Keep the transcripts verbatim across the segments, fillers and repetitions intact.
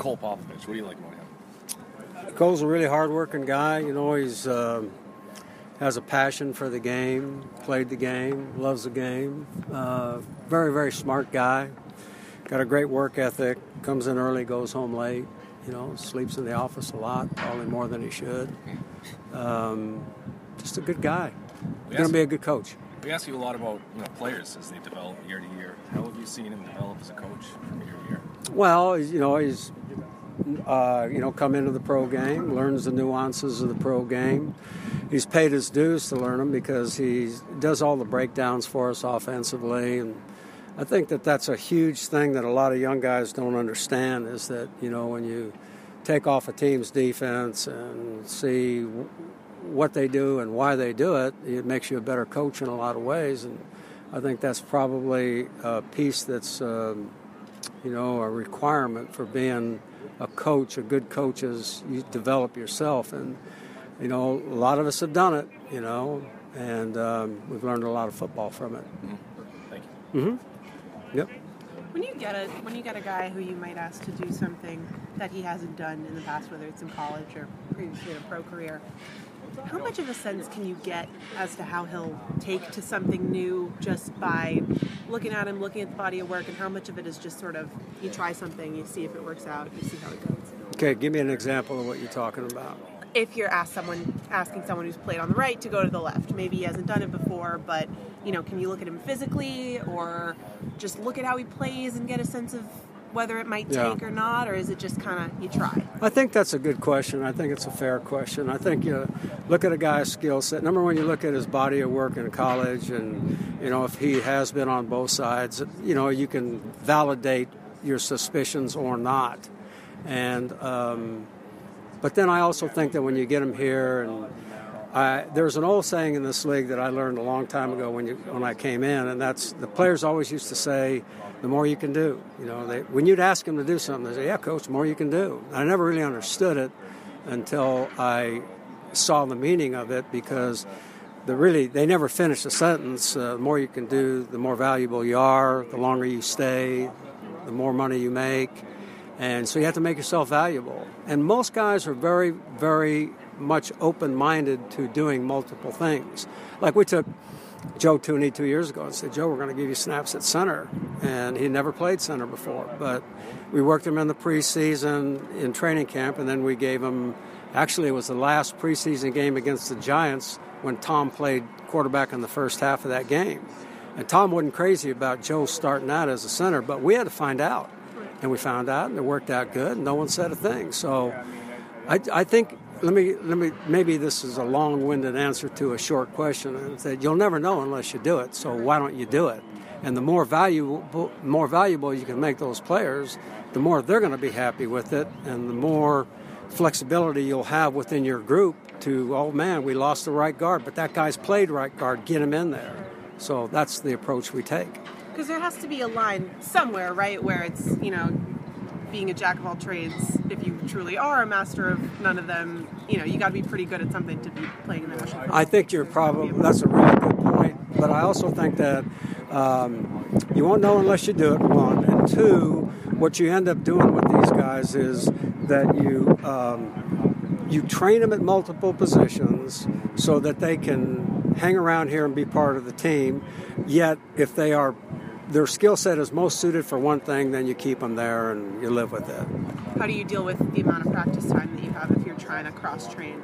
Cole Popovich? What do you like about him? Cole's a really hard-working guy. You know, he's uh, has a passion for the game, played the game, loves the game. Uh, very, very smart guy. Got a great work ethic. Comes in early, goes home late. You know, sleeps in the office a lot, probably more than he should. Um, just a good guy. He's going to be a good coach. We ask you a lot about you know, players as they develop year to year. How have you seen him develop as a coach from year to year? Well, you know, he's uh, you know come into the pro game, learns the nuances of the pro game. He's paid his dues to learn them because he does all the breakdowns for us offensively, and I think that that's a huge thing that a lot of young guys don't understand is that you know when you take off a team's defense and see what they do and why they do it, it makes you a better coach in a lot of ways. And I think that's probably a piece that's, um, you know, a requirement for being a coach. A good coach is you develop yourself. And, you know, a lot of us have done it, you know, and um, we've learned a lot of football from it. Thank you. Mm-hmm. Yep. When you get a when you get a guy who you might ask to do something that he hasn't done in the past, whether it's in college or previously in a pro career, how much of a sense can you get as to how he'll take to something new just by looking at him, looking at the body of work, and how much of it is just sort of you try something, you see if it works out, you see how it goes? Okay, give me an example of what you're talking about. If you're asked someone, asking someone who's played on the right to go to the left, maybe he hasn't done it before, but you know, can you look at him physically or just look at how he plays and get a sense of whether it might take yeah. or not, or is it just kind of you try? I think that's a good question. I think it's a fair question. I think you look at a guy's skill set. Number one, you look at his body of work in college, and you know if he has been on both sides, you know you can validate your suspicions or not. And um, but then I also think that when you get him here, and I, there's an old saying in this league that I learned a long time ago when you when I came in, and that's the players always used to say, the more you can do. You know, they, when you'd ask them to do something, they say, yeah, coach, the more you can do. I never really understood it until I saw the meaning of it because the really they never finish a sentence. Uh, the more you can do, the more valuable you are, the longer you stay, the more money you make. And so you have to make yourself valuable. And most guys are very, very much open-minded to doing multiple things. Like we took Joe Tooney two years ago and said, Joe, we're going to give you snaps at center. And he never played center before. But we worked him in the preseason in training camp, and then we gave him – actually it was the last preseason game against the Giants when Tom played quarterback in the first half of that game. And Tom wasn't crazy about Joe starting out as a center, but we had to find out. And we found out, and it worked out good, and no one said a thing. So I, I think – Let me, let me, maybe this is a long-winded answer to a short question. It's that you'll never know unless you do it, so why don't you do it? And the more valuable, more valuable you can make those players, the more they're going to be happy with it, and the more flexibility you'll have within your group to, oh, man, we lost the right guard, but that guy's played right guard. Get him in there. So that's the approach we take. Because there has to be a line somewhere, right, where it's, you know, being a jack of all trades, if you truly are a master of none of them, you know, you got to be pretty good at something to be playing in the national. I think you're probably, that's a really good point, but I also think that um, you won't know unless you do it, one. And two, what you end up doing with these guys is that you um, you train them at multiple positions so that they can hang around here and be part of the team, yet if they are their skill set is most suited for one thing, then you keep them there and you live with it. How do you deal with the amount of practice time that you have if you're trying to cross-train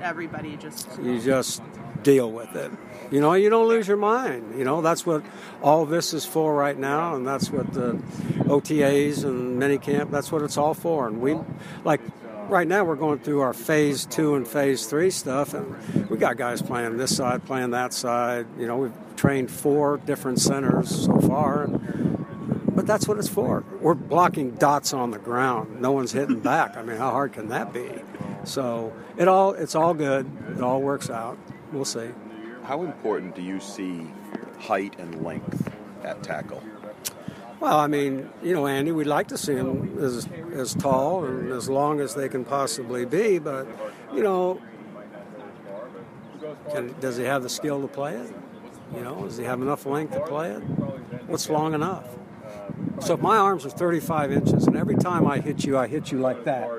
everybody? Just You just deal with it. You know, you don't lose your mind. You know, that's what all this is for right now, and that's what the O T As and minicamp, that's what it's all for. And we, like, right now we're going through our phase two and phase three stuff, and we got guys playing this side, playing that side. You know, we've trained four different centers so far, and, but that's what it's for. We're blocking dots on the ground. No one's hitting back. I mean, how hard can that be? So it all it's all good. It all works out. We'll see. How important do you see height and length at tackle? Well, I mean, you know, Andy, we'd like to see them as as tall and as long as they can possibly be, but, you know, can, does he have the skill to play it? You know, does he have enough length to play it? What's long enough? So if my arms are thirty-five inches, and every time I hit you, I hit you like that,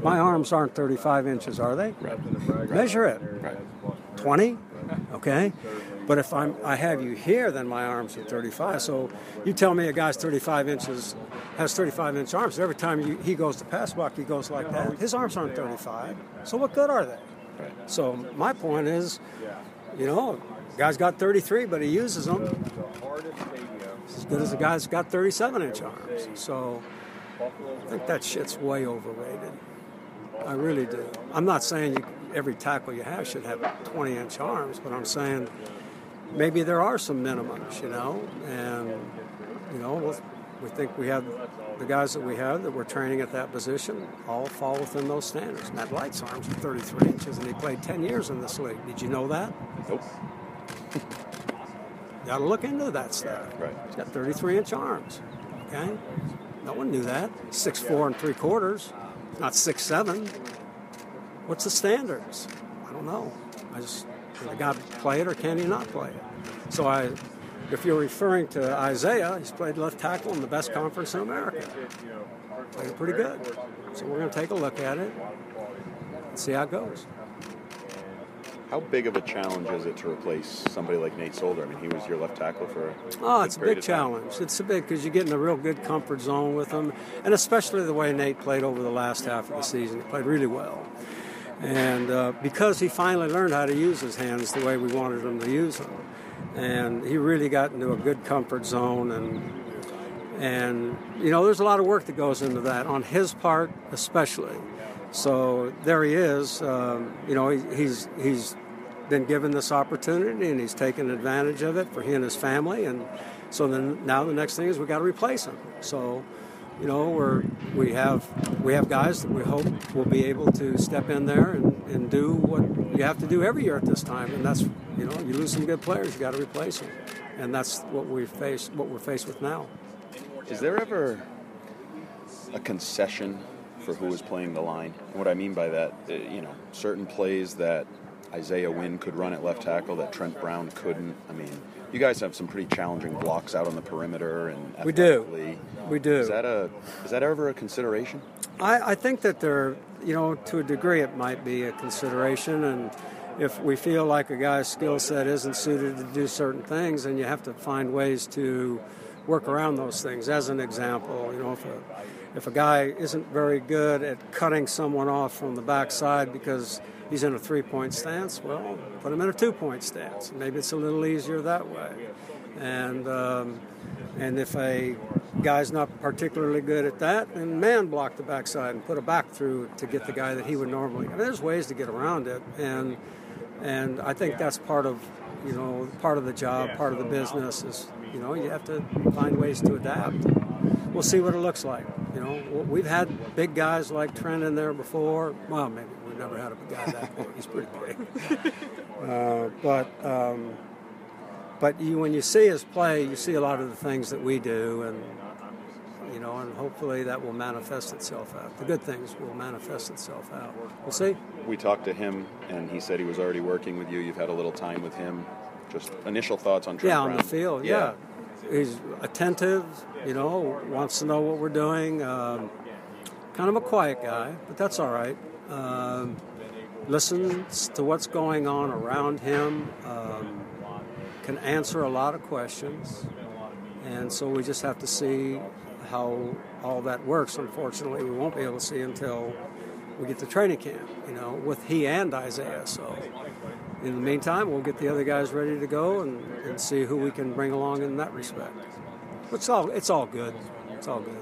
my arms aren't thirty-five inches, are they? Right. Measure it. Right. twenty? Okay. But if I'm, I have you here, then my arms are thirty-five. So you tell me a guy's thirty-five inches, has thirty-five inch arms. Every time you, he goes to pass block, he goes like that. His arms aren't thirty-five. So what good are they? So my point is, you know, guy's got thirty-three, but he uses them as good as a guy's got thirty-seven inch arms. So I think that shit's way overrated. I really do. I'm not saying you, every tackle you have should have twenty inch arms, but I'm saying maybe there are some minimums, you know, and, you know, we think we have the guys that we have that we're training at that position all fall within those standards. Matt Light's arms are thirty-three inches, and he played ten years in this league. Did you know that? Nope. Got to look into that stuff. Right. He's got thirty-three inch arms, okay? No one knew that. six four and three quarters, not six seven. What's the standards? I don't know. I just... Can a guy play it or can he not play it? So I, if you're referring to Isaiah, he's played left tackle in the best conference in America. Played pretty good. So we're going to take a look at it and see how it goes. How big of a challenge is it to replace somebody like Nate Solder? I mean, he was your left tackle for a Oh, it's a big challenge. It's a big, because you get in a real good comfort zone with him, and especially the way Nate played over the last half of the season. He played really well. And uh, because he finally learned how to use his hands the way we wanted him to use them. And he really got into a good comfort zone. And, and you know, there's a lot of work that goes into that, on his part especially. So there he is. Um, you know, he, he's he's been given this opportunity, and he's taken advantage of it for he and his family. And so then now the next thing is we got to replace him. So... You know, we're, we have we have guys that we hope will be able to step in there and, and do what you have to do every year at this time, and that's, you know, you lose some good players, you got to replace them, and that's what we face what we're faced with now. Is there ever a concession for who is playing the line? And what I mean by that, you know, certain plays that Isaiah Wynn could run at left tackle that Trent Brown couldn't. I mean, you guys have some pretty challenging blocks out on the perimeter, and we do. We do. Is that a is that ever a consideration? I, I think that there, you know, to a degree, it might be a consideration, and if we feel like a guy's skill set isn't suited to do certain things, then you have to find ways to work around those things. As an example, you know, if a if a guy isn't very good at cutting someone off from the backside because he's in a three-point stance, well, put him in a two-point stance. Maybe it's a little easier that way. And um, and if a guy's not particularly good at that, then man block the backside and put a back through to get the guy that he would normally. I mean, there's ways to get around it, and and I think that's part of, you know, part of the job, part of the business is, you know, you have to find ways to adapt. We'll see what it looks like. You know, we've had big guys like Trent in there before. Well, maybe. Never had a guy that big. He's pretty big, uh, but um, but you, when you see his play, you see a lot of the things that we do, and you know, and hopefully that will manifest itself out. The good things will manifest itself out. We'll see. We talked to him, and he said he was already working with you. You've had a little time with him. Just initial thoughts on Trent Brown? Yeah, on the field. Yeah. yeah, he's attentive. You know, wants to know what we're doing. Um, kind of a quiet guy, but that's all right. Um, listens to what's going on around him, um, can answer a lot of questions, and so we just have to see how all that works. Unfortunately, we won't be able to see until we get to training camp, you know, with he and Isaiah. So in the meantime, we'll get the other guys ready to go and, and see who we can bring along in that respect. It's all, it's all good. It's all good.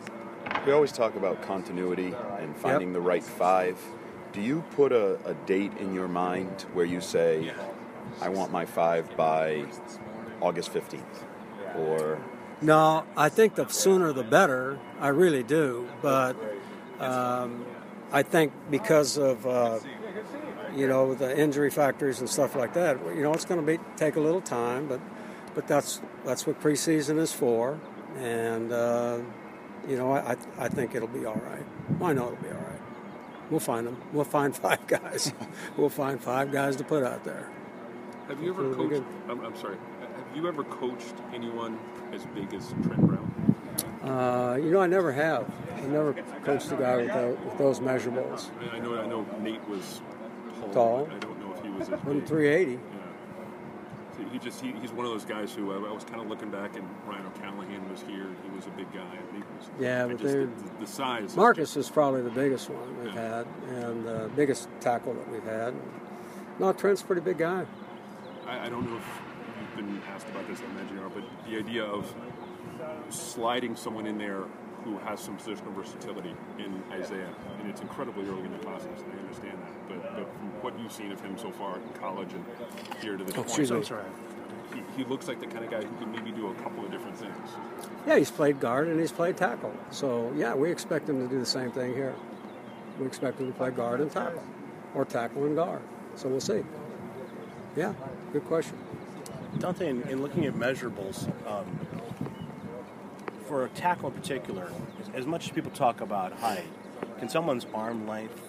We always talk about continuity and finding yep. the right five. Do you put a, a date in your mind where you say, I want my five by August fifteenth? Or no, I think the sooner the better. I really do. But um, I think because of, uh, you know, the injury factors and stuff like that, you know, it's going to be take a little time. But but that's that's what preseason is for. And, uh, you know, I, I think it'll be all right. I know it'll be all right. We'll find them. We'll find five guys. We'll find five guys to put out there. Have you ever coached? I'm, I'm sorry. Have you ever coached anyone as big as Trent Brown? Uh, you know, I never have. I never coached a guy with, the, with those measurables. I know, I know Nate was tall. tall. I don't know if he was as big. three eighty. Yeah. So he just he, he's one of those guys who I, I was kind of looking back, and Ryan O'Callaghan was here. He was a big guy. And he was, yeah, but just, the, the size. Marcus is, just, is probably the biggest one we've yeah. had, and the uh, biggest tackle that we've had. No, Trent's a pretty big guy. I, I don't know if you've been asked about this at Maginar, but the idea of sliding someone in there who has some positional versatility in Isaiah, and it's incredibly early in the process, and I understand that, but, but from what you've seen of him so far in college and here to the oh, point, so right. he, he looks like the kind of guy who can maybe do a couple of different things. Yeah, he's played guard and he's played tackle, so yeah, we expect him to do the same thing here. We expect him to play guard and tackle, or tackle and guard, so we'll see. Yeah, good question. Dante, in, in looking at measurables, um, for a tackle in particular, as much as people talk about height, can someone's arm length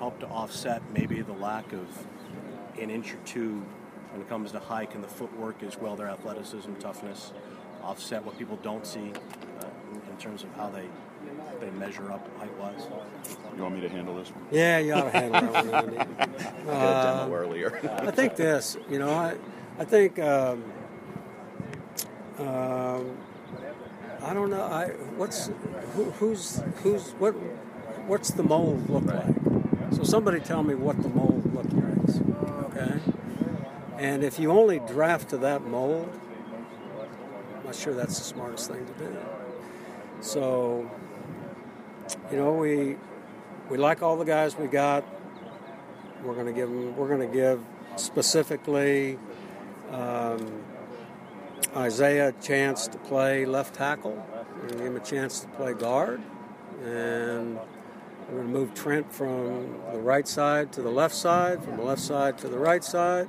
help to offset maybe the lack of an inch or two when it comes to height? Can the footwork as well, their athleticism, toughness, offset what people don't see uh, in terms of how they they measure up height-wise? You want me to handle this one? Yeah, you ought to handle that one. I did a demo earlier. I think this, you know, I, I think... Um, um, I don't know. I what's who, who's who's what? What's the mold look like? So somebody tell me what the mold looks like, okay? And if you only draft to that mold, I'm not sure that's the smartest thing to do. So, you know, we we like all the guys we got. We're going to give them. We're going to give specifically. Um, Isaiah a chance to play left tackle. We're going to give him a chance to play guard. And we're going to move Trent from the right side to the left side, from the left side to the right side.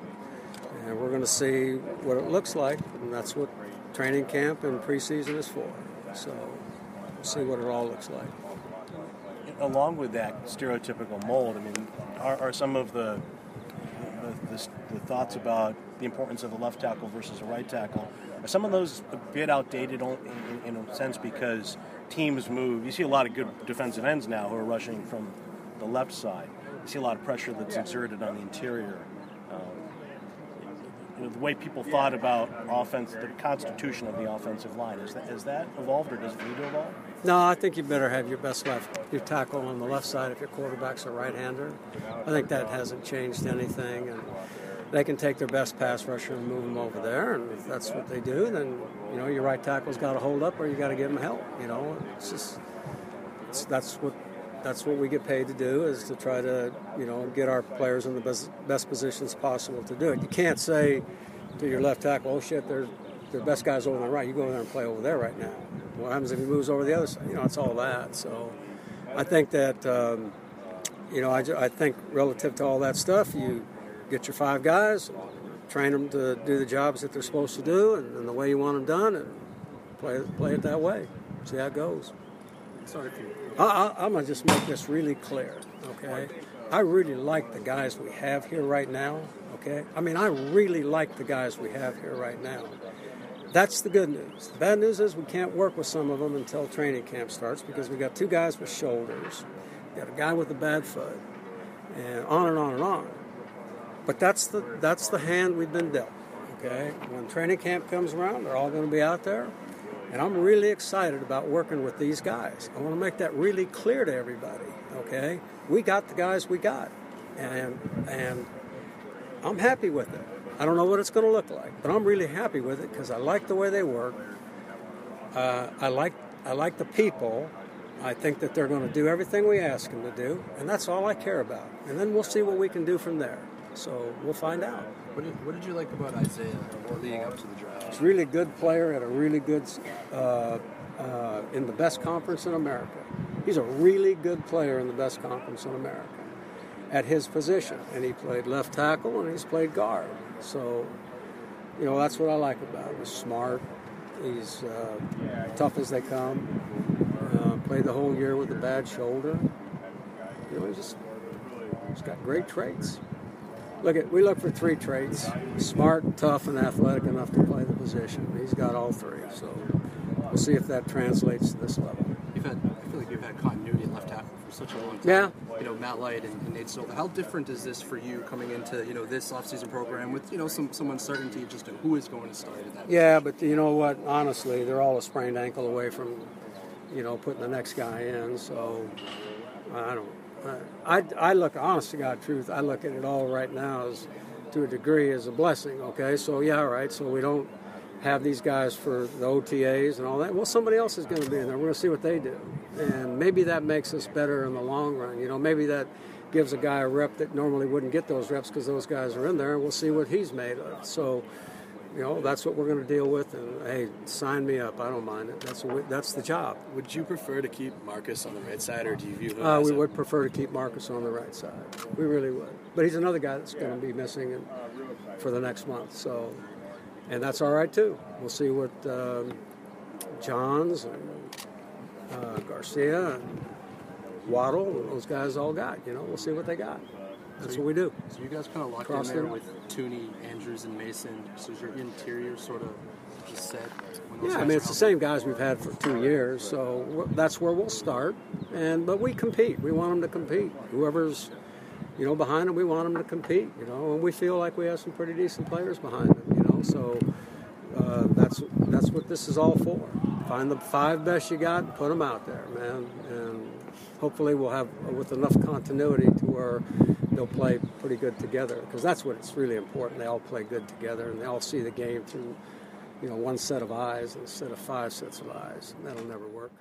And we're going to see what it looks like. And that's what training camp and preseason is for. So we'll see what it all looks like. Along with that stereotypical mold, I mean, are, are some of the, the, the, the thoughts about the importance of the left tackle versus the right tackle, are some of those a bit outdated in, in, in a sense because teams move? You see a lot of good defensive ends now who are rushing from the left side. You see a lot of pressure that's exerted on the interior. Um, you know, the way people thought about offense, the constitution of the offensive line, is that, has that evolved or does it need to evolve? No, I think you better have your best left, your tackle on the left side if your quarterback's a right-hander. I think that hasn't changed anything. And they can take their best pass rusher and move them over there, and if that's what they do, then, you know, your right tackle's got to hold up or you got to give them help, you know. It's just it's, that's what that's what we get paid to do, is to try to, you know, get our players in the best, best positions possible to do it. You can't say to your left tackle, oh, shit, their best guy's over on the right. You go over there and play over there right now. What happens if he moves over the other side? You know, it's all that. So I think that, um, you know, I, I think relative to all that stuff, you – get your five guys, train them to do the jobs that they're supposed to do, and, and the way you want them done, and play play it that way. See how it goes. Sorry, I, I, I'm gonna just make this really clear, okay? I really like the guys we have here right now, okay? I mean, I really like the guys we have here right now. That's the good news. The bad news is we can't work with some of them until training camp starts because we got two guys with shoulders, we got a guy with a bad foot, and on and on and on. But that's the that's the hand we've been dealt, okay? When training camp comes around, they're all going to be out there. And I'm really excited about working with these guys. I want to make that really clear to everybody, okay? We got the guys we got, and and I'm happy with it. I don't know what it's going to look like, but I'm really happy with it because I like the way they work. Uh, I like I like the people. I think that they're going to do everything we ask them to do, and that's all I care about. And then we'll see what we can do from there. So we'll find out. What did, what did you like about Isaiah leading up to the draft? He's a really good player at a really good, uh, uh, in the best conference in America. He's a really good player in the best conference in America at his position. And he played left tackle and he's played guard. So, you know, that's what I like about him. He's smart. He's uh, tough as they come. Uh, played the whole year with a bad shoulder. You know, he's just, he's got great traits. Look at, we look for three traits: smart, tough, and athletic enough to play the position. He's got all three, so We'll see if that translates to this level. You've had, I feel like you've had continuity in left tackle for such a long time. Yeah. You know, Matt Light and, and Nate Solder. How different is this for you coming into, you know, this offseason program with, you know, some, some uncertainty just to who is going to start at that yeah, position? But you know what? Honestly, they're all a sprained ankle away from, you know, putting the next guy in. So I don't. I, I, I look, honest to God, truth, I look at it all right now as, to a degree, as a blessing. Okay, so yeah, all right. So we don't have these guys for the O T As and all that. Well, somebody else is going to be in there. We're going to see what they do, and maybe that makes us better in the long run. You know, maybe that gives a guy a rep that normally wouldn't get those reps because those guys are in there, and we'll see what he's made of. So, you know, that's what we're going to deal with. And hey, sign me up. I don't mind it. That's what we, that's the job. Would you prefer to keep Marcus on the right side, or do you view him? Uh, we would up? prefer to keep Marcus on the right side. We really would. But he's another guy that's going to be missing in, for the next month. So. And that's all right, too. We'll see what um, Johns and uh, Garcia and Waddle and those guys all got. You know, we'll see what they got. That's so what we do. So you guys kind of locked Cross in there, there with Tooney, Andrews, and Mason. So is your interior sort of just set? Yeah, I mean, it's the same guys we've had for two years. So that's where we'll start. And But we compete. We want them to compete. Whoever's, you know, behind them, we want them to compete, you know. And we feel like we have some pretty decent players behind them. So uh, that's that's what this is all for. Find the five best you got and put them out there, man. And hopefully we'll have with enough continuity to where they'll play pretty good together, because that's what it's really important. They all play good together, and they all see the game through, you know, one set of eyes instead of five sets of eyes. And that'll never work.